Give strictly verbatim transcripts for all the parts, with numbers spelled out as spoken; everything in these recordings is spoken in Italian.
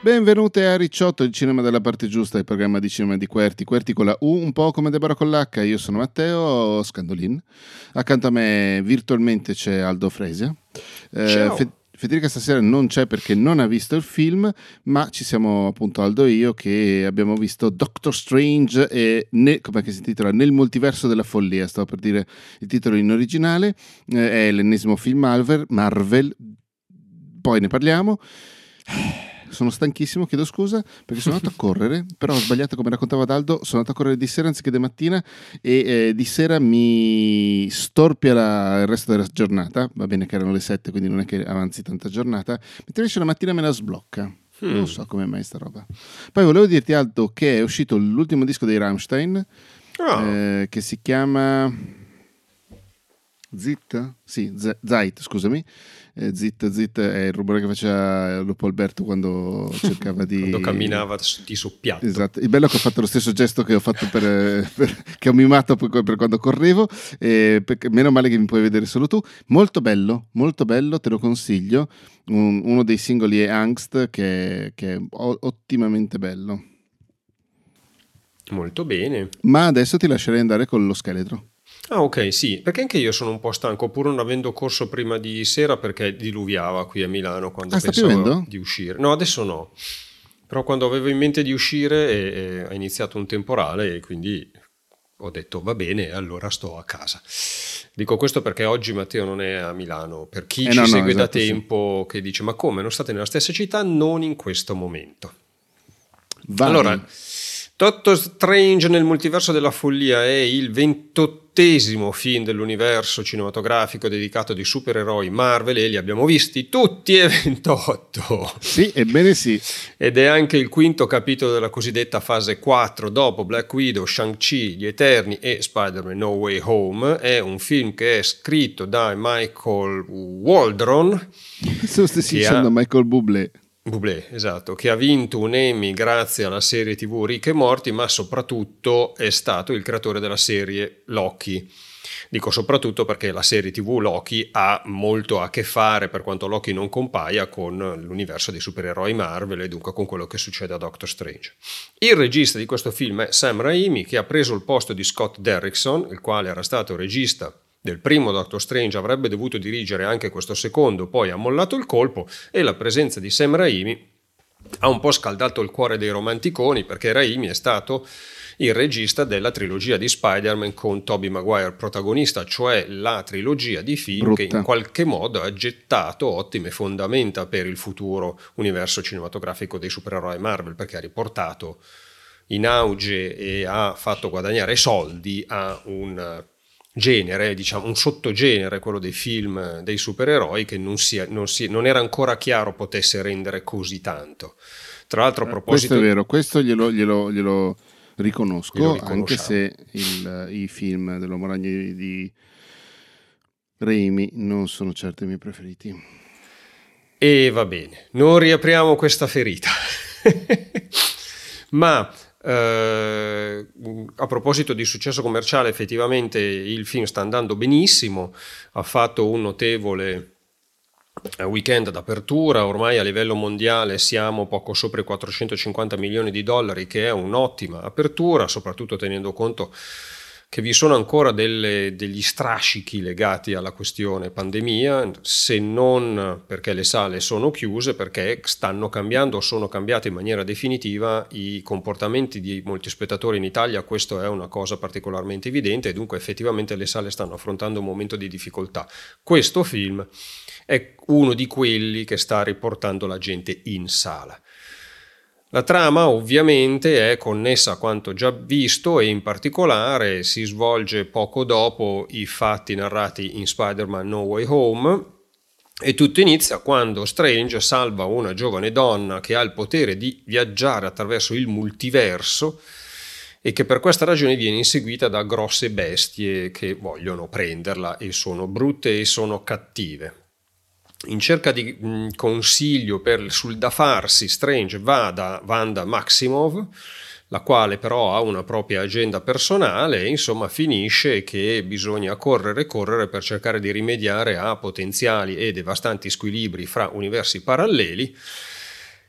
Benvenute a Ricciotto, il cinema della parte giusta, il programma di cinema di Querti, Querti con la U, un po' come Deborah con l'H. Io sono Matteo Scandolin, accanto a me virtualmente c'è Aldo Fresia. Ciao. Eh, Fe- Federica stasera non c'è perché non ha visto il film, ma ci siamo appunto Aldo e io che abbiamo visto Doctor Strange e ne, come si intitola, Nel multiverso della follia, stavo per dire il titolo in originale, eh, è l'ennesimo film Marvel, Marvel. Poi ne parliamo. Sono stanchissimo, chiedo scusa perché sono andato a correre, però ho sbagliato come raccontava Aldo, sono andato a correre di sera anziché di mattina e eh, di sera mi storpia la, il resto della giornata, va bene che erano le sette quindi non è che avanzi tanta giornata, mentre invece la mattina me la sblocca. hmm. Non so come mai sta roba. Poi volevo dirti Aldo che è uscito l'ultimo disco dei Rammstein, oh. eh, che si chiama Zit? Sì, Z- Zait, scusami. Eh, zit, zit è il rumore che faceva Lupo Alberto quando cercava di... quando camminava di soppiatto. Esatto, il bello è che ho fatto lo stesso gesto che ho fatto per, per, che ho mimato per quando correvo, eh, perché, meno male che mi puoi vedere solo tu. Molto bello, molto bello, te lo consiglio. Un, uno dei singoli è Angst, che, che è ottimamente bello. Molto bene. Ma adesso ti lascerei andare con lo scheletro. Ah ok, sì, perché anche io sono un po' stanco, pur non avendo corso prima di sera perché diluviava qui a Milano quando ah, pensavo di uscire. No, adesso no, però quando avevo in mente di uscire eh, eh, ha iniziato un temporale e quindi ho detto va bene, allora sto a casa. Dico questo perché oggi Matteo non è a Milano, per chi eh, ci no, segue no, esatto, da tempo sì. Che dice ma come, non state nella stessa città? Non in questo momento. Vai. Allora, Doctor Strange nel multiverso della follia è il ventottesimo film dell'universo cinematografico dedicato ai supereroi Marvel e li abbiamo visti tutti e ventotto. Sì, ebbene sì. Ed è anche il quinto capitolo della cosiddetta fase quattro dopo Black Widow, Shang-Chi, Gli Eterni e Spider-Man No Way Home. È un film che è scritto da Michael Waldron. Sto stesso dicendo ha... Michael Bublé. Bublé, esatto, che ha vinto un Emmy grazie alla serie tivù Rick e Morty, ma soprattutto è stato il creatore della serie Loki. Dico soprattutto perché la serie tivù Loki ha molto a che fare, per quanto Loki non compaia, con l'universo dei supereroi Marvel e dunque con quello che succede a Doctor Strange. Il regista di questo film è Sam Raimi, che ha preso il posto di Scott Derrickson, il quale era stato regista del primo Doctor Strange, avrebbe dovuto dirigere anche questo secondo, poi ha mollato il colpo e la presenza di Sam Raimi ha un po' scaldato il cuore dei romanticoni, perché Raimi è stato il regista della trilogia di Spider-Man con Tobey Maguire protagonista, cioè la trilogia di film brutta, che in qualche modo ha gettato ottime fondamenta per il futuro universo cinematografico dei supereroi Marvel, perché ha riportato in auge e ha fatto guadagnare soldi a un genere, diciamo un sottogenere, quello dei film dei supereroi, che non, sia, non, si, non era ancora chiaro potesse rendere così tanto. Tra l'altro a proposito... Questo è vero, questo glielo, glielo, glielo riconosco, glielo anche se il, i film dell'Uomo Ragno di Raimi non sono certo i miei preferiti. E va bene, non riapriamo questa ferita. Ma... Uh, a proposito di successo commerciale, effettivamente il film sta andando benissimo, ha fatto un notevole weekend d'apertura, ormai a livello mondiale siamo poco sopra i quattrocentocinquanta milioni di dollari, che è un'ottima apertura, soprattutto tenendo conto che vi sono ancora delle, degli strascichi legati alla questione pandemia, se non perché le sale sono chiuse, perché stanno cambiando o sono cambiate in maniera definitiva i comportamenti di molti spettatori in Italia. Questo è una cosa particolarmente evidente e dunque effettivamente le sale stanno affrontando un momento di difficoltà. Questo film è uno di quelli che sta riportando la gente in sala. La trama ovviamente è connessa a quanto già visto e in particolare si svolge poco dopo i fatti narrati in Spider-Man No Way Home, e tutto inizia quando Strange salva una giovane donna che ha il potere di viaggiare attraverso il multiverso e che per questa ragione viene inseguita da grosse bestie che vogliono prenderla e sono brutte e sono cattive. In cerca di consiglio per, sul da farsi, Strange va da Wanda Maximoff, la quale però ha una propria agenda personale e insomma finisce che bisogna correre e correre per cercare di rimediare a potenziali e devastanti squilibri fra universi paralleli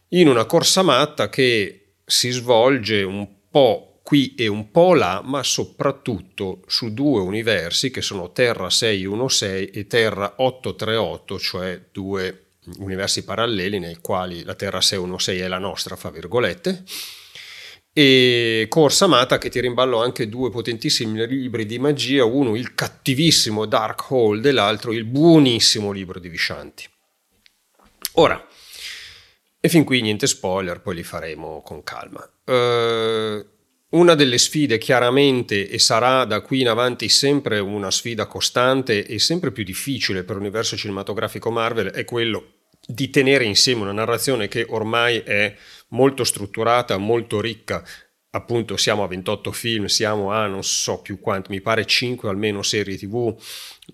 in una corsa matta che si svolge un po' qui e un po' là, ma soprattutto su due universi che sono Terra sei uno sei e Terra otto tre otto, cioè due universi paralleli nei quali la Terra sei uno sei è la nostra, fra virgolette, e corsa amata che tira in ballo anche due potentissimi libri di magia, uno il cattivissimo Darkhold e l'altro il buonissimo libro di Vishanti. Ora, e fin qui niente spoiler, poi li faremo con calma. Uh, Una delle sfide chiaramente, e sarà da qui in avanti sempre una sfida costante e sempre più difficile per l'universo cinematografico Marvel, è quello di tenere insieme una narrazione che ormai è molto strutturata, molto ricca. Appunto siamo a ventotto film, siamo a non so più quanti, mi pare cinque almeno serie tv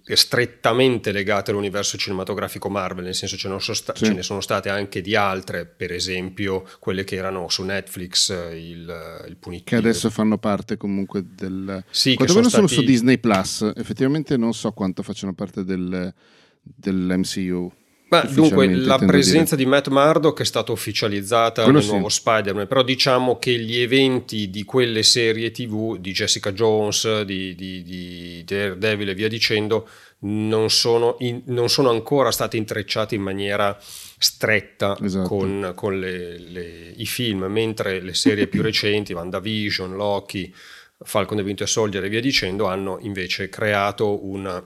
strettamente legate all'universo cinematografico Marvel, nel senso ce ne, sono sta- sì. ce ne sono state anche di altre, per esempio quelle che erano su Netflix, il, il Punitivo, che adesso fanno parte comunque del... Sì, quanto che sono, sono stati... su Disney Plus, effettivamente non so quanto facciano parte del, dell'M C U. Ma dunque la presenza dire. di Matt Murdock è stata ufficializzata Quello nel sì. nuovo Spider-Man, però diciamo che gli eventi di quelle serie tv, di Jessica Jones, di, di, di Daredevil e via dicendo, non sono, in, non sono ancora stati intrecciati in maniera stretta esatto. con, con le, le, i film, mentre le serie più recenti, WandaVision, Loki, Falcon e Winter Soldier e via dicendo, hanno invece creato una...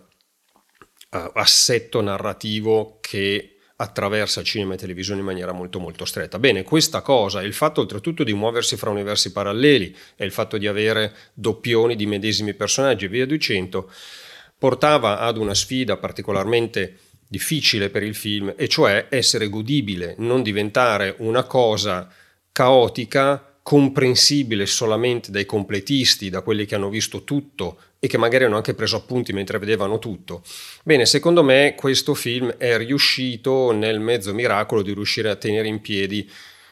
Uh, assetto narrativo che attraversa cinema e televisione in maniera molto molto stretta. Bene, questa cosa, il fatto oltretutto di muoversi fra universi paralleli e il fatto di avere doppioni di medesimi personaggi e via dicendo, portava ad una sfida particolarmente difficile per il film, e cioè essere godibile, non diventare una cosa caotica, comprensibile solamente dai completisti, da quelli che hanno visto tutto e che magari hanno anche preso appunti mentre vedevano tutto. Bene, secondo me questo film è riuscito nel mezzo miracolo di riuscire a tenere in piedi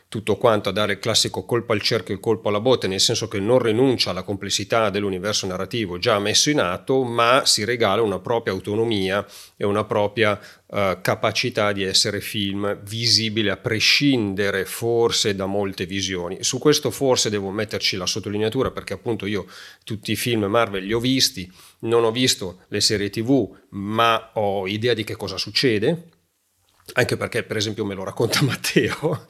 tutto quanto, a dare il classico colpo al cerchio e il colpo alla botte, nel senso che non rinuncia alla complessità dell'universo narrativo già messo in atto, ma si regala una propria autonomia e una propria uh, capacità di essere film visibile a prescindere forse da molte visioni. Su questo forse devo metterci la sottolineatura, perché appunto io tutti i film Marvel li ho visti, non ho visto le serie tv, ma ho idea di che cosa succede, anche perché per esempio me lo racconta Matteo.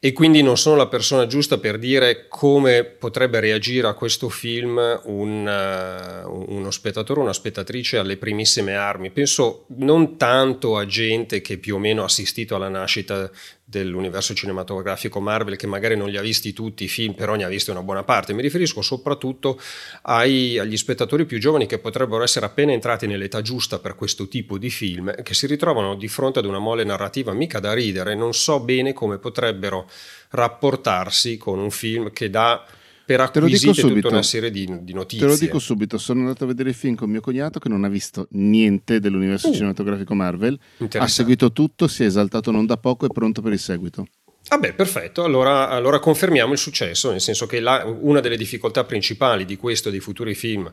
E quindi non sono la persona giusta per dire come potrebbe reagire a questo film un, uh, uno spettatore o una spettatrice alle primissime armi. Penso non tanto a gente che più o meno ha assistito alla nascita dell'universo cinematografico Marvel, che magari non li ha visti tutti i film, però ne ha visti una buona parte. Mi riferisco soprattutto ai, agli spettatori più giovani, che potrebbero essere appena entrati nell'età giusta per questo tipo di film, che si ritrovano di fronte ad una mole narrativa mica da ridere. Non so bene come potrebbero rapportarsi con un film che dà per acquisire tutta subito, una serie di, di notizie. Te lo dico subito, sono andato a vedere il film con mio cognato che non ha visto niente dell'universo uh, cinematografico Marvel, ha seguito tutto, si è esaltato non da poco, è pronto per il seguito. Ah beh, perfetto, allora, allora confermiamo il successo, nel senso che la, una delle difficoltà principali di questo e dei futuri film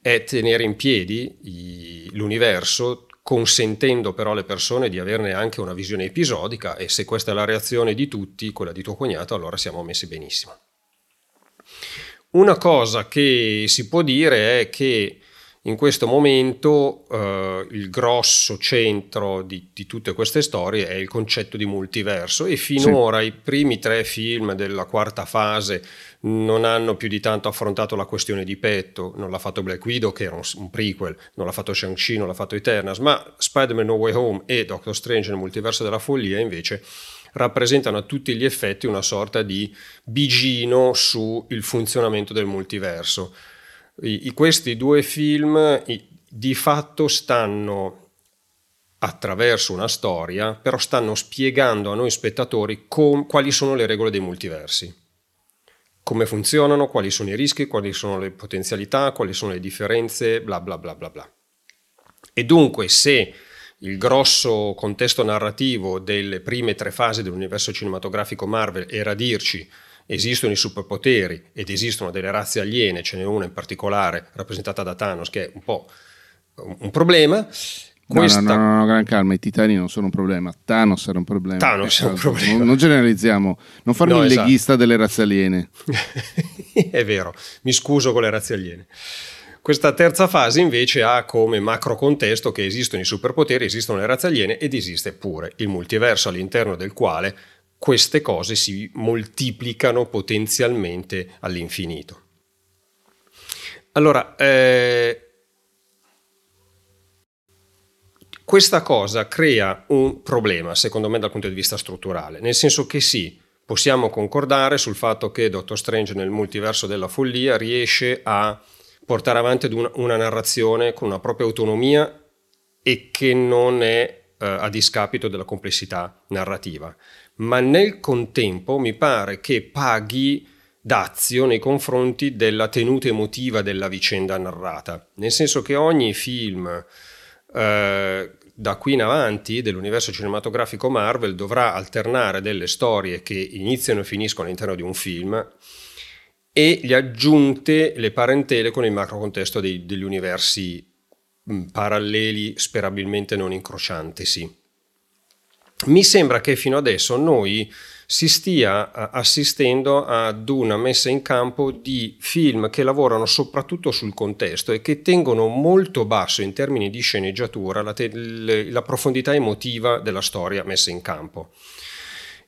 è tenere in piedi i, l'universo, consentendo però alle persone di averne anche una visione episodica, e se questa è la reazione di tutti, quella di tuo cognato, allora siamo messi benissimo. Una cosa che si può dire è che in questo momento eh, il grosso centro di, di tutte queste storie è il concetto di multiverso, e finora sì. I primi tre film della quarta fase non hanno più di tanto affrontato la questione di petto. Non l'ha fatto Black Widow, che era un, un prequel, non l'ha fatto Shang-Chi, non l'ha fatto Eternals, ma Spider-Man No Way Home e Doctor Strange nel multiverso della follia invece rappresentano a tutti gli effetti una sorta di bigino sul funzionamento del multiverso. I, questi due film i, di fatto stanno, attraverso una storia, però stanno spiegando a noi spettatori com, quali sono le regole dei multiversi, come funzionano, quali sono i rischi, quali sono le potenzialità, quali sono le differenze, bla bla bla bla bla. E dunque, se il grosso contesto narrativo delle prime tre fasi dell'universo cinematografico Marvel era dirci: esistono i superpoteri ed esistono delle razze aliene, ce n'è una in particolare rappresentata da Thanos che è un po' un problema. No, Questa... no, no, no, gran calma, i titani non sono un problema, Thanos era un problema. Thanos era un problema. Non, non generalizziamo, non farmi no, il esatto. leghista delle razze aliene. È vero, mi scuso con le razze aliene. Questa terza fase invece ha come macro contesto che esistono i superpoteri, esistono le razze aliene ed esiste pure il multiverso, all'interno del quale queste cose si moltiplicano potenzialmente all'infinito. Allora, eh, questa cosa crea un problema, secondo me, dal punto di vista strutturale, nel senso che sì, possiamo concordare sul fatto che Doctor Strange nel multiverso della follia riesce a portare avanti una narrazione con una propria autonomia e che non è eh, a discapito della complessità narrativa. Ma nel contempo mi pare che paghi dazio nei confronti della tenuta emotiva della vicenda narrata, nel senso che ogni film eh, da qui in avanti dell'universo cinematografico Marvel dovrà alternare delle storie che iniziano e finiscono all'interno di un film e le aggiunte, le parentele con il macro contesto dei, degli universi mh, paralleli, sperabilmente non incrociantesi. Mi sembra che fino adesso noi si stia assistendo ad una messa in campo di film che lavorano soprattutto sul contesto e che tengono molto basso in termini di sceneggiatura la, te- la profondità emotiva della storia messa in campo.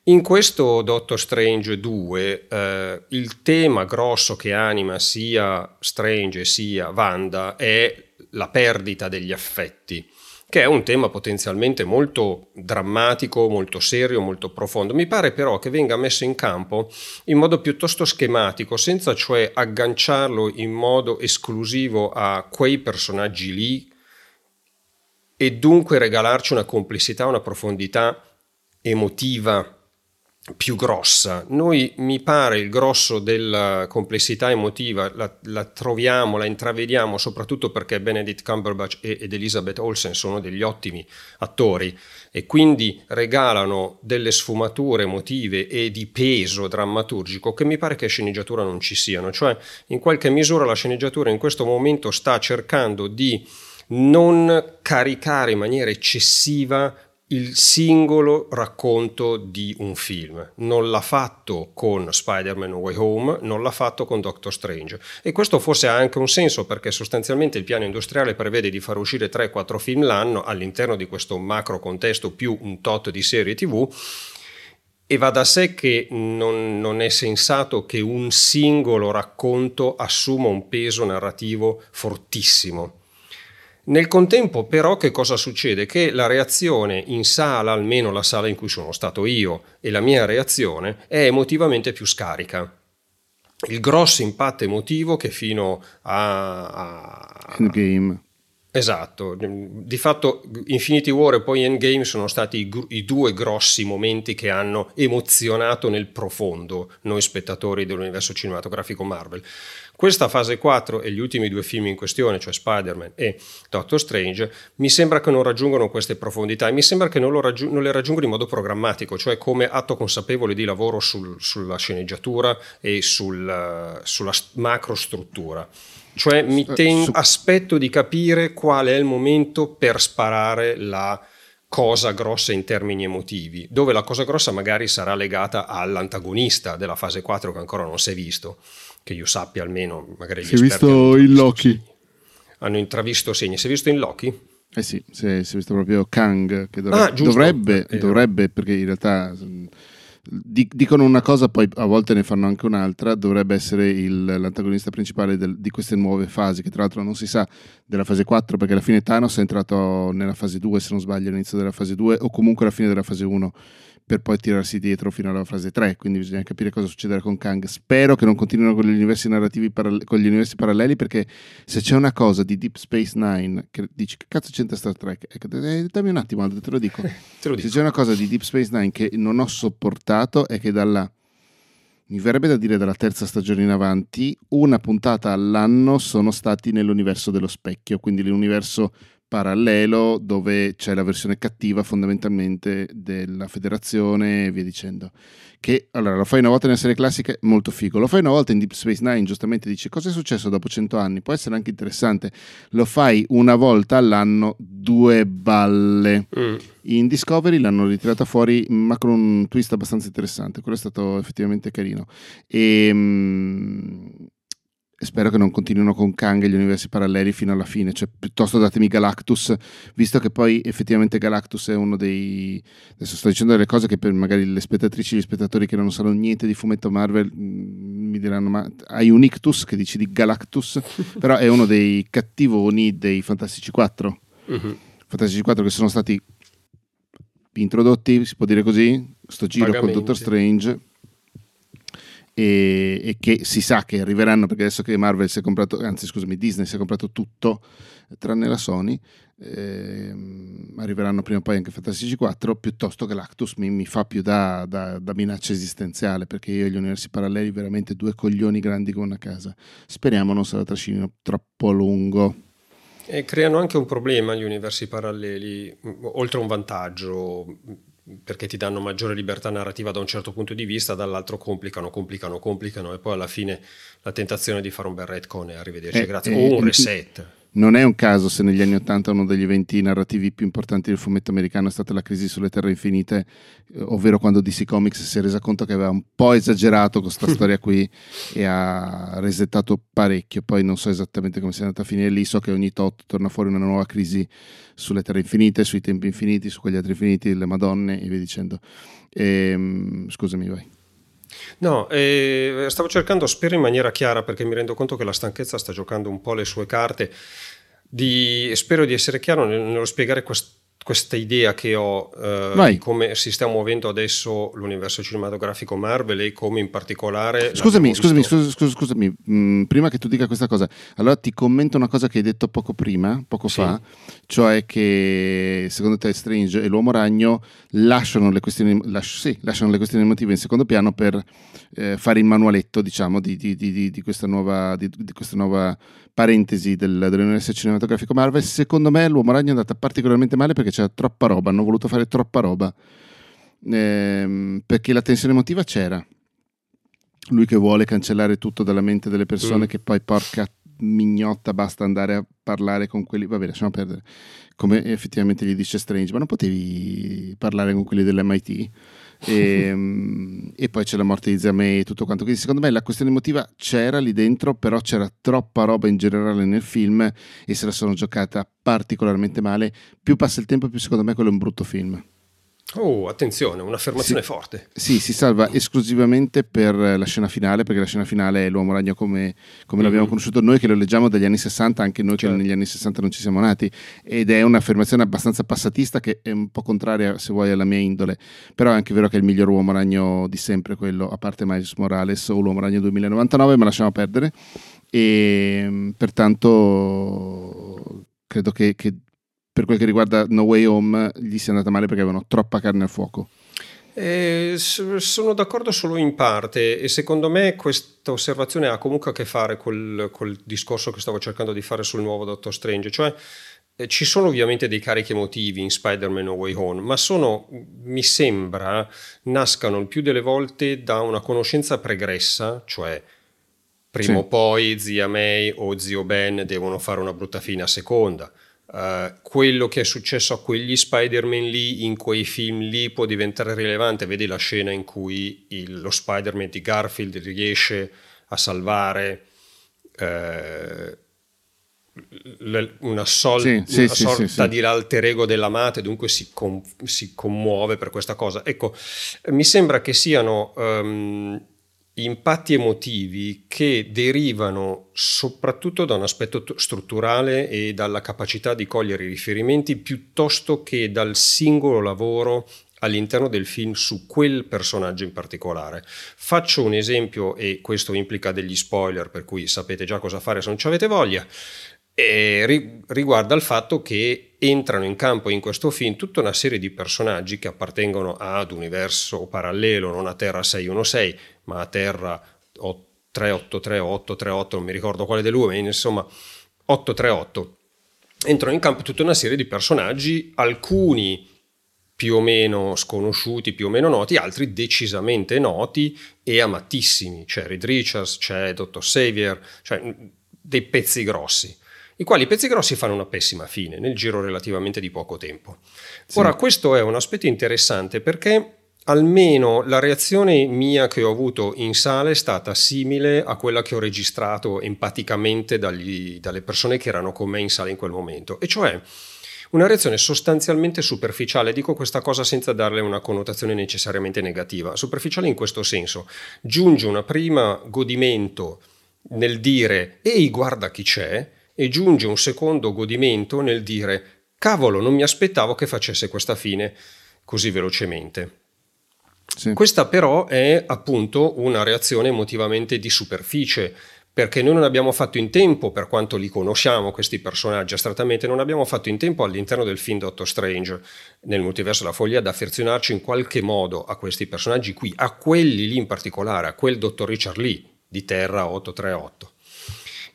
In questo Doctor Strange due eh, il tema grosso che anima sia Strange sia Wanda è la perdita degli affetti, che è un tema potenzialmente molto drammatico, molto serio, molto profondo. Mi pare però che venga messo in campo in modo piuttosto schematico, senza cioè agganciarlo in modo esclusivo a quei personaggi lì e dunque regalarci una complessità, una profondità emotiva più grossa. Noi, mi pare, il grosso della complessità emotiva la, la troviamo, la intravediamo soprattutto perché Benedict Cumberbatch e, ed Elizabeth Olsen sono degli ottimi attori e quindi regalano delle sfumature emotive e di peso drammaturgico che mi pare che sceneggiatura non ci siano. Cioè, in qualche misura la sceneggiatura in questo momento sta cercando di non caricare in maniera eccessiva il singolo racconto di un film. Non l'ha fatto con Spider-Man No Way Home, non l'ha fatto con Doctor Strange, e questo forse ha anche un senso, perché sostanzialmente il piano industriale prevede di far uscire tre quattro film l'anno all'interno di questo macro contesto più un tot di serie tivù, e va da sé che non, non è sensato che un singolo racconto assuma un peso narrativo fortissimo. Nel contempo però che cosa succede? Che la reazione in sala, almeno la sala in cui sono stato io, e la mia reazione è emotivamente più scarica. Il grosso impatto emotivo che fino a... a... Endgame. Esatto, di fatto Infinity War e poi Endgame sono stati i, i due grossi momenti che hanno emozionato nel profondo noi spettatori dell'universo cinematografico Marvel. Questa fase quattro e gli ultimi due film in questione, cioè Spider-Man e Doctor Strange, mi sembra che non raggiungano queste profondità e mi sembra che non, lo raggi- non le raggiungano in modo programmatico, cioè come atto consapevole di lavoro sul, sulla sceneggiatura e sul, sulla macrostruttura. Cioè mi ten- su- aspetto di capire qual è il momento per sparare la cosa grossa in termini emotivi, dove la cosa grossa magari sarà legata all'antagonista della fase quattro che ancora non si è visto, che io sappia almeno, magari gli si è visto in Loki, hanno intravisto segni. Si è visto in Loki? Eh sì, si è, si è visto proprio Kang che dovrebbe, ah, dovrebbe, eh. dovrebbe, perché in realtà dicono una cosa, poi a volte ne fanno anche un'altra. Dovrebbe essere il, l'antagonista principale del, di queste nuove fasi, che tra l'altro non si sa della fase quattro, perché alla fine Thanos è entrato nella fase due, se non sbaglio, all'inizio della fase due o comunque alla fine della fase uno, per poi tirarsi dietro fino alla fase tre, quindi bisogna capire cosa succederà con Kang. Spero che non continuino con gli universi narrativi paralle- con gli universi paralleli, perché se c'è una cosa di Deep Space Nine che dici che cazzo c'entra Star Trek, ecco, eh, dammi un attimo, te lo dico. Te lo dico. Se c'è una cosa di Deep Space Nine che non ho sopportato è che dalla, mi verrebbe da dire dalla terza stagione in avanti, una puntata all'anno sono stati nell'universo dello specchio, quindi l'universo parallelo dove c'è la versione cattiva fondamentalmente della federazione e via dicendo, che allora lo fai una volta nelle serie classiche, molto figo, lo fai una volta in Deep Space Nine, giustamente dici cosa è successo dopo cento anni, può essere anche interessante, lo fai una volta all'anno, due balle. mm. In Discovery l'hanno ritirata fuori ma con un twist abbastanza interessante, quello è stato effettivamente carino, e mh, spero che non continuino con Kang e gli universi paralleli fino alla fine, cioè piuttosto datemi Galactus, visto che poi effettivamente Galactus è uno dei, adesso sto dicendo delle cose che per magari le spettatrici e gli spettatori che non sanno niente di fumetto Marvel mi diranno ma hai un ictus che dici di Galactus, però è uno dei cattivoni dei Fantastici quattro, mm-hmm. Fantastici quattro che sono stati introdotti, si può dire così, sto giro Vagamente. Con Doctor Strange, e che si sa che arriveranno, perché adesso che Marvel si è comprato, anzi scusami, Disney si è comprato tutto tranne la Sony, ehm, arriveranno prima o poi anche Fantastici quattro, piuttosto che Galactus mi, mi fa più da, da, da minaccia esistenziale, perché io e gli universi paralleli veramente due coglioni grandi come una casa, speriamo non se la trascinino troppo a lungo. E creano anche un problema gli universi paralleli, oltre a un vantaggio, perché ti danno maggiore libertà narrativa da un certo punto di vista, dall'altro complicano, complicano, complicano e poi alla fine la tentazione di fare un bel retcon e arrivederci, eh, grazie, eh, o un reset. Non è un caso se negli anni Ottanta uno degli eventi narrativi più importanti del fumetto americano è stata la Crisi sulle Terre Infinite, ovvero quando D C Comics si è resa conto che aveva un po' esagerato con questa storia qui e ha resettato parecchio. Poi non so esattamente come sia andata a finire lì, so che ogni tot torna fuori una nuova Crisi sulle Terre Infinite, sui tempi infiniti, su quegli altri infiniti, le Madonne e via dicendo. Ehm, scusami, vai. No, eh, stavo cercando, spero in maniera chiara, perché mi rendo conto che la stanchezza sta giocando un po' le sue carte, di, spero di essere chiaro nello spiegare quest, questa idea che ho eh, di come si sta muovendo adesso l'universo cinematografico Marvel e come in particolare... Scusami, scusami, scusami, scusami mh, prima che tu dica questa cosa, allora ti commento una cosa che hai detto poco prima, poco sì. fa, cioè che secondo te Strange e l'Uomo Ragno lasciano le questioni, lascio, sì, lasciano le questioni emotive in secondo piano per eh, fare il manualetto, diciamo, di, di, di, di, questa, nuova, di, di questa nuova parentesi del, dell'universo cinematografico Marvel. Secondo me l'Uomo Ragno è andata particolarmente male perché c'era troppa roba, hanno voluto fare troppa roba, ehm, perché la tensione emotiva c'era, lui che vuole cancellare tutto dalla mente delle persone, mm. che poi porca mignotta basta andare a parlare con quelli, vabbè lasciamo perdere, come effettivamente gli dice Strange, ma non potevi parlare con quelli dell'emme i ti? E, e poi c'è la morte di Zia May e tutto quanto, quindi secondo me la questione emotiva c'era lì dentro, però c'era troppa roba in generale nel film e se la sono giocata particolarmente male. Più passa il tempo più secondo me quello è un brutto film. Oh, attenzione, un'affermazione sì, forte. Sì, si salva esclusivamente per la scena finale, perché la scena finale è l'Uomo Ragno come, come mm. l'abbiamo conosciuto noi che lo leggiamo dagli anni sessanta, anche noi certo. che negli anni sessanta non ci siamo nati, ed è un'affermazione abbastanza passatista che è un po' contraria se vuoi alla mia indole, però è anche vero che è il miglior Uomo Ragno di sempre quello, a parte Miles Morales o l'Uomo Ragno duemilanovantanove, ma lasciamo perdere, e pertanto credo che, che per quel che riguarda No Way Home gli sia andata male perché avevano troppa carne al fuoco. Eh, sono d'accordo solo in parte e secondo me questa osservazione ha comunque a che fare col, col discorso che stavo cercando di fare sul nuovo Doctor Strange, cioè eh, ci sono ovviamente dei carichi emotivi in Spider-Man No Way Home, ma sono, mi sembra, nascano il più delle volte da una conoscenza pregressa, cioè prima sì. o poi zia May o zio Ben devono fare una brutta fine a seconda. Uh, quello che è successo a quegli Spider-Man lì in quei film lì può diventare rilevante, vedi la scena in cui il, lo Spider-Man di Garfield riesce a salvare eh, le, una, sol- sì, una sì, sorta sì, sì, di alter ego dell'amata, e dunque si, com- si commuove per questa cosa. Ecco, mi sembra che siano um, impatti emotivi che derivano soprattutto da un aspetto t- strutturale e dalla capacità di cogliere i riferimenti, piuttosto che dal singolo lavoro all'interno del film su quel personaggio in particolare. Faccio un esempio, e questo implica degli spoiler, per cui sapete già cosa fare se non ci avete voglia, e ri- riguarda il fatto che entrano in campo in questo film tutta una serie di personaggi che appartengono ad universo parallelo, non a Terra sei uno sei, ma a Terra otto tre otto tre otto tre otto, non mi ricordo quale dei due, insomma otto tre otto. Entrano in campo tutta una serie di personaggi, alcuni più o meno sconosciuti, più o meno noti, altri decisamente noti e amatissimi. C'è Reed Richards, c'è doctor Xavier, cioè dei pezzi grossi, i quali i pezzi grossi fanno una pessima fine nel giro relativamente di poco tempo. Sì. Ora, questo è un aspetto interessante, perché almeno la reazione mia che ho avuto in sala è stata simile a quella che ho registrato empaticamente dagli, dalle persone che erano con me in sala in quel momento, e cioè una reazione sostanzialmente superficiale. Dico questa cosa senza darle una connotazione necessariamente negativa. Superficiale in questo senso: giunge una prima godimento nel dire «Ehi, guarda chi c'è», e giunge un secondo godimento nel dire «Cavolo, non mi aspettavo che facesse questa fine così velocemente». Sì. Questa però è appunto una reazione emotivamente di superficie, perché noi non abbiamo fatto in tempo, per quanto li conosciamo questi personaggi astrattamente, non abbiamo fatto in tempo all'interno del film Doctor Strange nel multiverso della follia ad affezionarci in qualche modo a questi personaggi qui, a quelli lì in particolare, a quel dottor Richard Lee di Terra otto tre otto.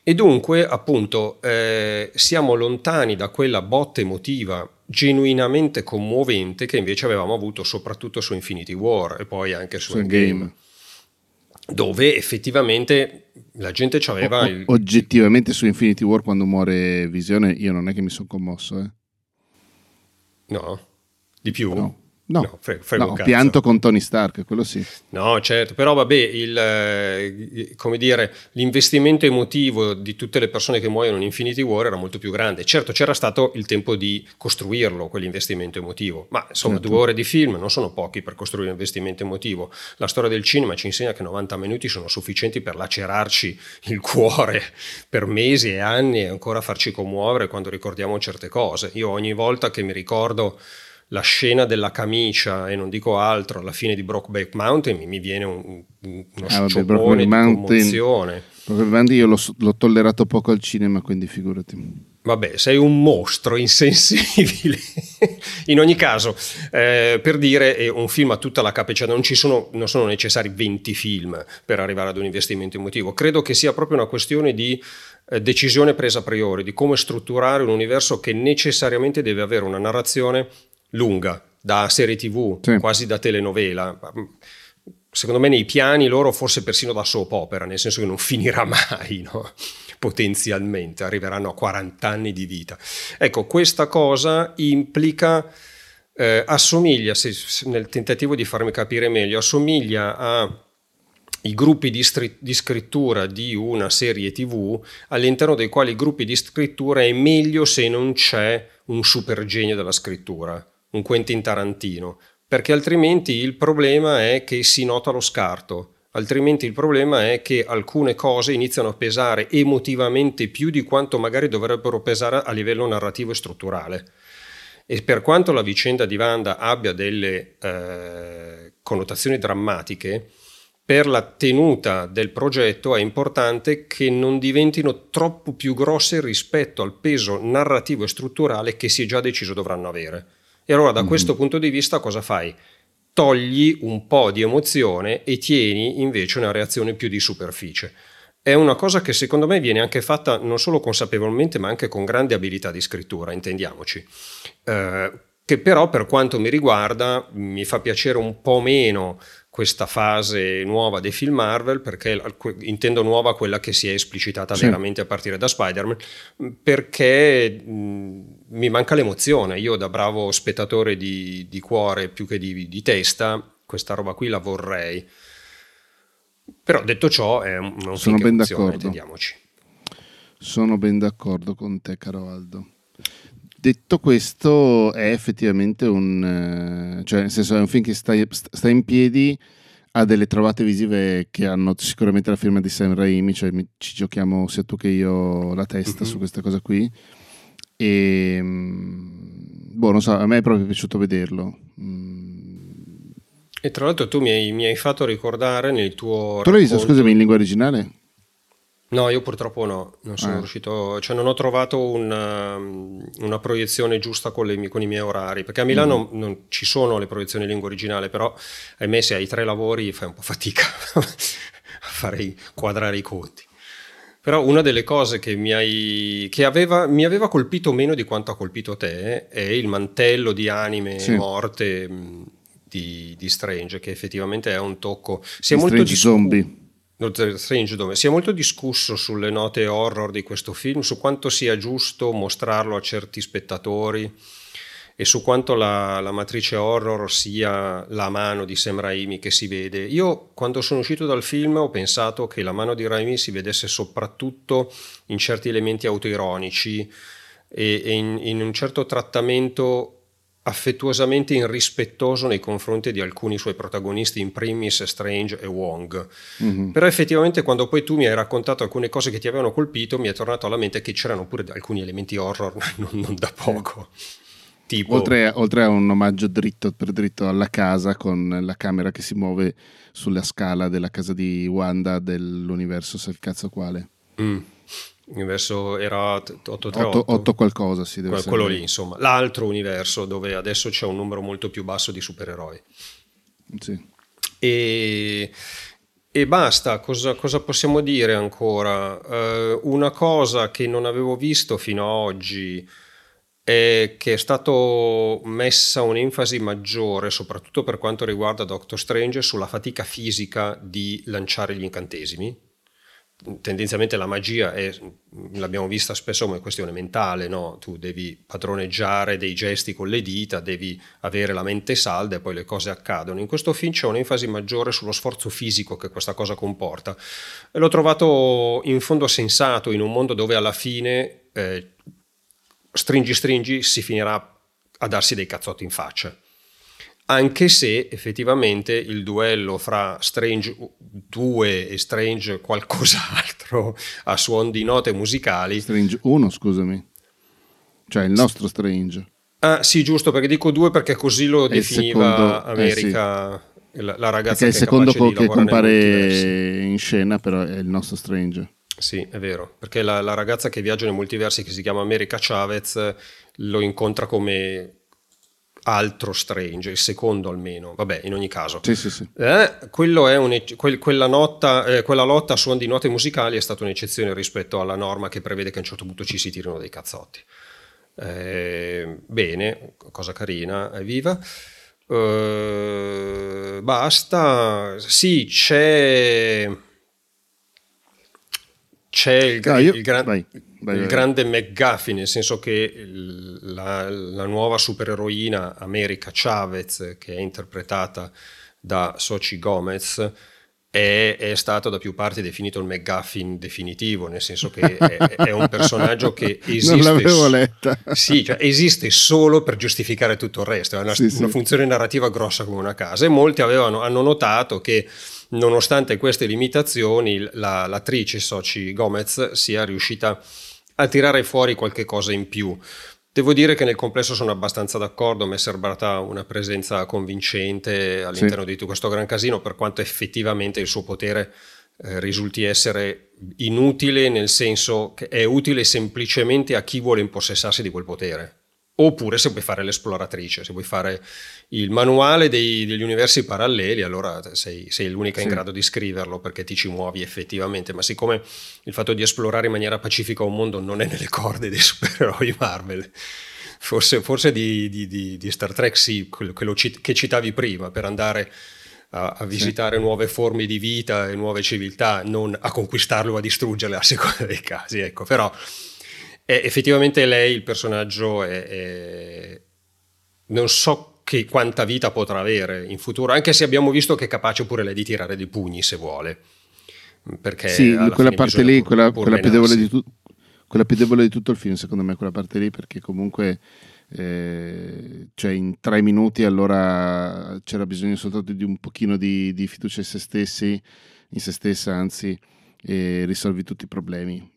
E dunque appunto eh, siamo lontani da quella botta emotiva genuinamente commovente che invece avevamo avuto soprattutto su Infinity War e poi anche su Endgame, dove effettivamente la gente c'aveva... O, il... Oggettivamente su Infinity War, quando muore Visione, io non è che mi sono commosso. Eh. No? Di più? No, no. no, fre- frego no un cazzo. Pianto con Tony Stark, quello sì. No, certo, però vabbè, il, come dire, l'investimento emotivo di tutte le persone che muoiono in Infinity War era molto più grande. Certo, c'era stato il tempo di costruirlo, quell'investimento emotivo, ma insomma certo. Due ore di film non sono pochi per costruire un investimento emotivo. La storia del cinema ci insegna che novanta minuti sono sufficienti per lacerarci il cuore per mesi e anni e ancora farci commuovere quando ricordiamo certe cose. Io ogni volta che mi ricordo la scena della camicia, e non dico altro, alla fine di Brokeback Mountain mi viene un, un, uno ah, scioccone di commozione. Io l'ho, l'ho tollerato poco al cinema, quindi figurati. Vabbè, sei un mostro insensibile. In ogni caso, eh, per dire, è un film ha tutta la capacità, non ci sono, non sono necessari venti film per arrivare ad un investimento emotivo. Credo che sia proprio una questione di eh, decisione presa a priori, di come strutturare un universo che necessariamente deve avere una narrazione lunga, da serie tv, sì, quasi da telenovela. Secondo me nei piani loro, forse persino da soap opera, nel senso che non finirà mai, no? Potenzialmente arriveranno a quaranta anni di vita. Ecco, questa cosa implica, eh, assomiglia, se, se, nel tentativo di farmi capire meglio, assomiglia a i gruppi di, stri- di scrittura di una serie tv, all'interno dei quali i gruppi di scrittura è meglio se non c'è un super genio della scrittura, un Quentin Tarantino, perché altrimenti il problema è che si nota lo scarto, altrimenti il problema è che alcune cose iniziano a pesare emotivamente più di quanto magari dovrebbero pesare a livello narrativo e strutturale. E per quanto la vicenda di Wanda abbia delle eh, connotazioni drammatiche, per la tenuta del progetto è importante che non diventino troppo più grosse rispetto al peso narrativo e strutturale che si è già deciso dovranno avere. E allora da mm-hmm. questo punto di vista cosa fai? Togli un po' di emozione e tieni invece una reazione più di superficie. È una cosa che secondo me viene anche fatta non solo consapevolmente, ma anche con grande abilità di scrittura, intendiamoci. Eh, che però, per quanto mi riguarda, mi fa piacere un po' meno questa fase nuova dei film Marvel, perché intendo nuova quella che si è esplicitata sì. veramente a partire da Spider-Man, perché mh, mi manca l'emozione. Io, da bravo spettatore di, di cuore più che di, di testa, questa roba qui la vorrei. Però detto ciò è un film sono che ben funziona, intendiamoci. Sono ben d'accordo con te, caro Aldo. Detto questo, è effettivamente un, cioè nel senso, è un film che sta, sta in piedi, ha delle trovate visive che hanno sicuramente la firma di Sam Raimi, cioè ci giochiamo sia tu che io la testa mm-hmm. su questa cosa qui. E boh, non so, a me è proprio piaciuto vederlo. E tra l'altro tu mi hai, mi hai fatto ricordare nel tuo tu l'hai visto, scusami, in lingua originale? No, io purtroppo no, non sono ah. riuscito, cioè non ho trovato una, una proiezione giusta con, le, con i miei orari, perché a Milano mm. non ci sono le proiezioni in lingua originale, però ahimè se hai tre lavori fai un po' fatica a fare quadrare i conti. Però una delle cose che, mi, hai, che aveva, mi aveva colpito meno di quanto ha colpito te è il mantello di anime sì. morte di, di Strange, che effettivamente è un tocco. Si è molto Strange discu- Zombie. Doctor Strange, dove si è molto discusso sulle note horror di questo film, su quanto sia giusto mostrarlo a certi spettatori e su quanto la, la matrice horror sia la mano di Sam Raimi che si vede. Io quando sono uscito dal film ho pensato che la mano di Raimi si vedesse soprattutto in certi elementi autoironici e, e in, in un certo trattamento affettuosamente irrispettoso nei confronti di alcuni suoi protagonisti, in primis Strange e Wong. Mm-hmm. Però effettivamente quando poi tu mi hai raccontato alcune cose che ti avevano colpito, mi è tornato alla mente che c'erano pure alcuni elementi horror non, non da poco. Tipo... Oltre, a, oltre a un omaggio dritto per dritto alla casa, con la camera che si muove sulla scala della casa di Wanda dell'universo, se il cazzo quale. Mm. Universo era otto tre otto qualcosa, si deve quello lì, insomma, l'altro universo dove adesso c'è un numero molto più basso di supereroi. Sì. E, e basta, cosa, cosa possiamo dire ancora? Uh, una cosa che non avevo visto fino a oggi è che è stato messa un'enfasi maggiore, soprattutto per quanto riguarda Doctor Strange, sulla fatica fisica di lanciare gli incantesimi. Tendenzialmente la magia è, l'abbiamo vista spesso come questione mentale, no? Tu devi padroneggiare dei gesti con le dita, devi avere la mente salda e poi le cose accadono. In questo film c'è un'enfasi maggiore sullo sforzo fisico che questa cosa comporta, e l'ho trovato in fondo sensato in un mondo dove alla fine eh, stringi stringi si finirà a darsi dei cazzotti in faccia. Anche se effettivamente il duello fra Strange due e Strange qualcos'altro a suon di note musicali... Strange uno, scusami. Cioè il nostro Strange. Ah sì, giusto, perché dico due perché così lo è definiva secondo, America, eh sì. la, la ragazza perché che è il secondo capace di che compare in scena, però è il nostro Strange. Sì, è vero, perché la, la ragazza che viaggia nei multiversi, che si chiama America Chavez, lo incontra come... altro Strange, il secondo almeno, vabbè, in ogni caso sì, sì, sì. Eh, quello è un, quel, quella, nota, eh, quella lotta a suon di note musicali è stata un'eccezione rispetto alla norma che prevede che a un certo punto ci si tirino dei cazzotti. Eh, bene, cosa carina, evviva. Eh, basta, sì, c'è c'è il, no, io, il, il grande Vai, il grande McGuffin, nel senso che la, la nuova supereroina America Chavez, che è interpretata da Xochitl Gomez, è, è stato da più parti definito il McGuffin definitivo, nel senso che è, è un personaggio che esiste, non l'avevo letta. Sì, cioè esiste solo per giustificare tutto il resto, è una, sì, una sì. funzione narrativa grossa come una casa, e molti avevano, hanno notato che nonostante queste limitazioni la, l'attrice Xochitl Gomez sia riuscita a tirare fuori qualche cosa in più. Devo dire che nel complesso sono abbastanza d'accordo, mi è sembrata una presenza convincente all'interno sì. di tutto questo gran casino, per quanto effettivamente il suo potere eh, risulti essere inutile, nel senso che è utile semplicemente a chi vuole impossessarsi di quel potere. Oppure se vuoi fare l'esploratrice, se vuoi fare il manuale dei, degli universi paralleli, allora sei, sei l'unica sì. in grado di scriverlo, perché ti ci muovi effettivamente, ma siccome il fatto di esplorare in maniera pacifica un mondo non è nelle corde dei supereroi Marvel, forse, forse di, di, di, di Star Trek sì, quello che citavi prima, per andare a, a visitare sì. nuove forme di vita e nuove civiltà, non a conquistarle o a distruggerle a seconda dei casi, ecco, però... È effettivamente lei il personaggio è, è non so che quanta vita potrà avere in futuro, anche se abbiamo visto che è capace pure lei di tirare dei pugni se vuole, perché sì, quella parte lì, pur, quella, pur quella, più debole di tu- quella più debole di tutto il film secondo me, quella parte lì, perché comunque eh, cioè in tre minuti allora c'era bisogno soltanto di un pochino di, di fiducia in se stessi, in se stessa anzi, e risolvi tutti i problemi.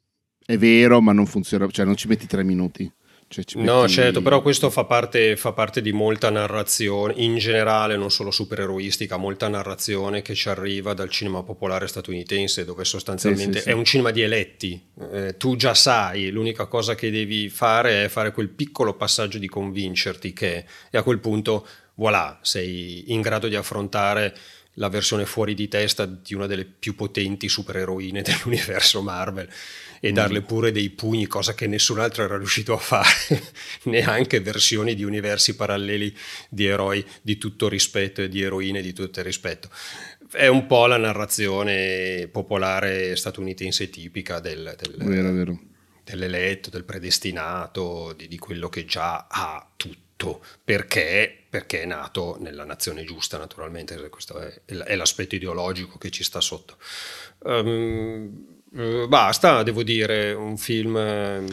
È vero, ma non funziona, cioè non ci metti tre minuti. Cioè, ci metti... No, certo, però questo fa parte, fa parte di molta narrazione, in generale, non solo supereroistica, molta narrazione che ci arriva dal cinema popolare statunitense, dove sostanzialmente sì, sì, sì. è un cinema di eletti. Eh, tu già sai, l'unica cosa che devi fare è fare quel piccolo passaggio di convincerti che, e a quel punto, voilà, sei in grado di affrontare la versione fuori di testa di una delle più potenti supereroine dell'universo Marvel e darle pure dei pugni, cosa che nessun altro era riuscito a fare, neanche versioni di universi paralleli di eroi di tutto rispetto e di eroine di tutto rispetto. È un po' la narrazione popolare statunitense tipica del, del, vero, vero. dell'eletto, del predestinato, di, di quello che già ha tutto. Perché? Perché è nato nella nazione giusta, naturalmente. Questo è l'aspetto ideologico che ci sta sotto. Um, basta, devo dire, un film...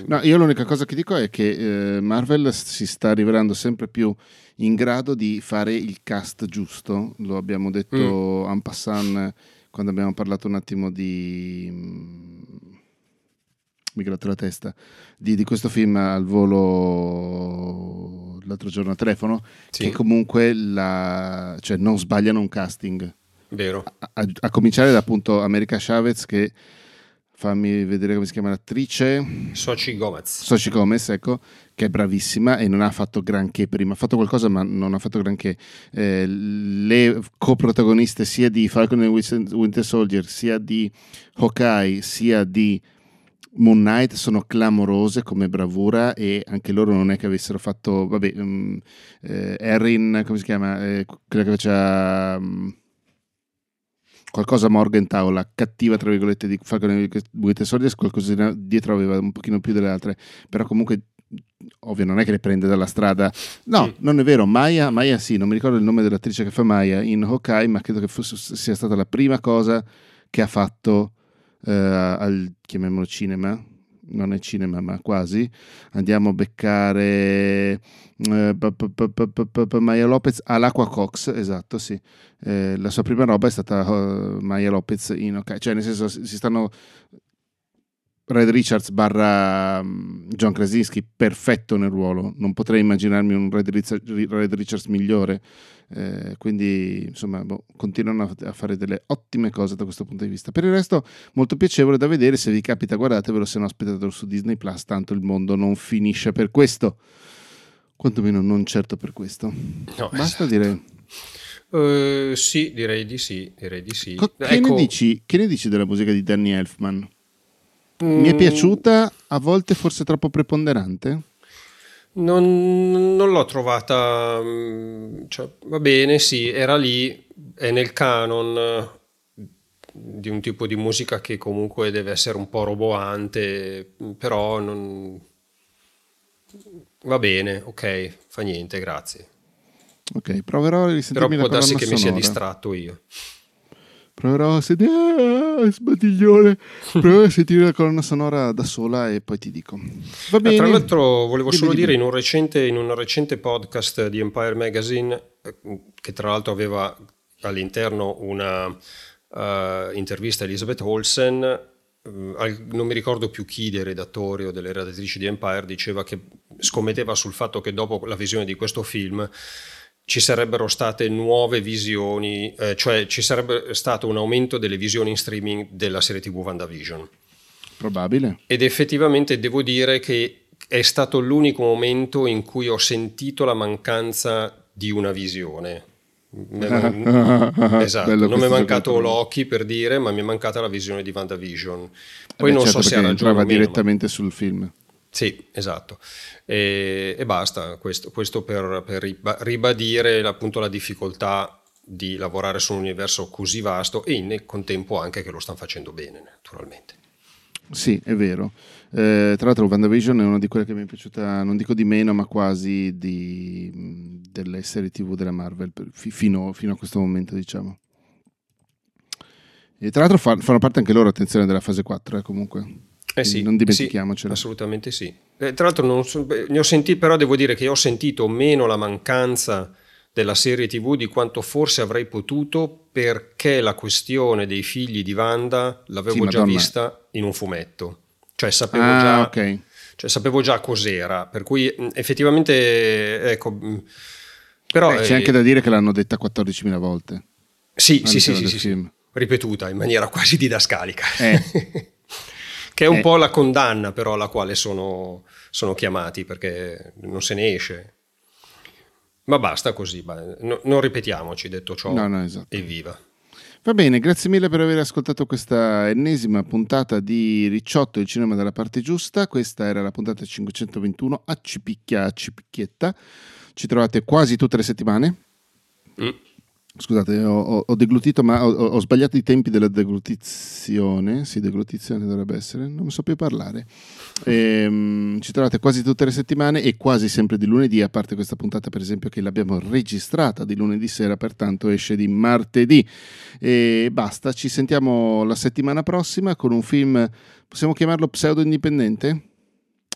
No, io l'unica cosa che dico è che eh, Marvel si sta rivelando sempre più in grado di fare il cast giusto. Lo abbiamo detto mm. en passant quando abbiamo parlato un attimo di... mi gratto la testa, di, di questo film al volo l'altro giorno a telefono, sì. che comunque la, cioè non sbagliano un casting. Vero. A, a, a cominciare da appunto America Chavez, che fammi vedere come si chiama l'attrice. Xochitl Gomez. Xochitl Gomez, ecco, che è bravissima e non ha fatto granché prima. Ha fatto qualcosa ma non ha fatto granché. Eh, le coprotagoniste sia di Falcon and Winter Soldier, sia di Hawkeye, sia di Moon Knight sono clamorose come bravura, e anche loro non è che avessero fatto vabbè um, eh, Erin come si chiama eh, quella che faceva um, qualcosa Morgenthau, la cattiva tra virgolette di Falcon Winter Soldier, qualcosina dietro aveva un pochino più delle altre, però comunque ovvio non è che le prende dalla strada, no sì. non è vero. Maya Maya sì, non mi ricordo il nome dell'attrice che fa Maya in Hawkeye, ma credo che fosse, sia stata la prima cosa che ha fatto Uh, al, chiamiamolo cinema, non è cinema ma quasi. Andiamo a beccare uh, p- p- p- p- p- Maya Lopez all'Aqua Cox, esatto sì, uh, la sua prima roba è stata uh, Maya Lopez in okay. Cioè nel senso si stanno Reed Richards barra um, John Krasinski perfetto nel ruolo, non potrei immaginarmi un Reed Richards, Richards migliore, eh, quindi insomma boh, continuano a, a fare delle ottime cose da questo punto di vista. Per il resto molto piacevole da vedere, se vi capita guardatevelo, se no aspettatelo su Disney Plus, tanto il mondo non finisce per questo, quantomeno non certo per questo. No, basta, esatto. direi uh, sì direi di sì, direi di sì. Co- che, ecco... ne dici, che ne dici della musica di Danny Elfman? Mi è piaciuta, a volte forse troppo preponderante? Non, non l'ho trovata, cioè, va bene, sì, era lì, è nel canon di un tipo di musica che comunque deve essere un po' roboante, però non... va bene, ok, fa niente, grazie. Ok, proverò a risentirmi la colonna sonora. Però può darsi che mi sia distratto io. Proverò a sentire ah, sbadiglione proverò a sentire la colonna sonora da sola e poi ti dico. Va bene. Ah, tra l'altro volevo solo dimmi, dire dimmi. in un recente in un recente podcast di Empire Magazine, che tra l'altro aveva all'interno una uh, intervista a Elizabeth Olsen, non mi ricordo più chi dei redattori o delle redattrici di Empire diceva che scommetteva sul fatto che dopo la visione di questo film ci sarebbero state nuove visioni, eh, cioè ci sarebbe stato un aumento delle visioni in streaming della serie tivù WandaVision. Probabile. Ed effettivamente devo dire che è stato l'unico momento in cui ho sentito la mancanza di una visione. Esatto, bello, non mi è mancato Loki per dire, ma mi è mancata la visione di WandaVision. Poi eh, non certo so se ha ragione o meno, direttamente ma... sul film. Sì, esatto. E, e basta, questo, questo per, per ribadire appunto la difficoltà di lavorare su un universo così vasto e nel contempo anche che lo stanno facendo bene, naturalmente. Sì, è vero. Eh, tra l'altro WandaVision è una di quelle che mi è piaciuta, non dico di meno, ma quasi di, delle serie tv della Marvel per, fino, fino a questo momento, diciamo. E tra l'altro fanno parte anche loro, attenzione, della fase quattro, eh, comunque. Eh sì, non dimentichiamocelo. Sì, assolutamente sì. Eh, tra l'altro non so, ne ho sentito, però devo dire che ho sentito meno la mancanza della serie tv di quanto forse avrei potuto, perché la questione dei figli di Wanda l'avevo sì, già Madonna. vista in un fumetto. Cioè sapevo ah, già okay. cioè sapevo già cos'era, per cui effettivamente ecco, però Beh, c'è eh, anche da dire che l'hanno detta quattordicimila volte. Sì, sì, sì, sì, sì, ripetuta in maniera quasi didascalica. Eh. Che è un eh. po' la condanna però alla quale sono, sono chiamati, perché non se ne esce. Ma basta così, no, non ripetiamoci, detto ciò, no, no, esatto. Evviva. Va bene, grazie mille per aver ascoltato questa ennesima puntata di Ricciotto, il cinema dalla parte giusta. Questa era la puntata cinquecentoventuno, a cipicchia, a cipicchietta. Ci trovate quasi tutte le settimane. Mm. Scusate, ho, ho deglutito, ma ho, ho sbagliato i tempi della deglutizione. Sì, deglutizione dovrebbe essere, non so più parlare. Ehm, ci trovate quasi tutte le settimane e quasi sempre di lunedì, a parte questa puntata, per esempio, che l'abbiamo registrata di lunedì sera, pertanto esce di martedì. E basta, ci sentiamo la settimana prossima con un film, possiamo chiamarlo pseudo-indipendente?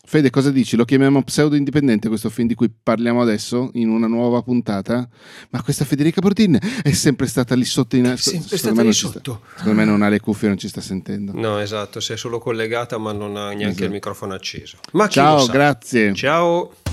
Fede, cosa dici? Lo chiamiamo pseudo-indipendente questo film di cui parliamo adesso in una nuova puntata? Ma questa Federica Bordin è sempre stata lì sotto. In... È sempre stata lì sotto. Sta... Secondo me non ha le cuffie, non ci sta sentendo. No, esatto, si è solo collegata ma non ha neanche esatto. il microfono acceso. Ma ciao, grazie. Ciao.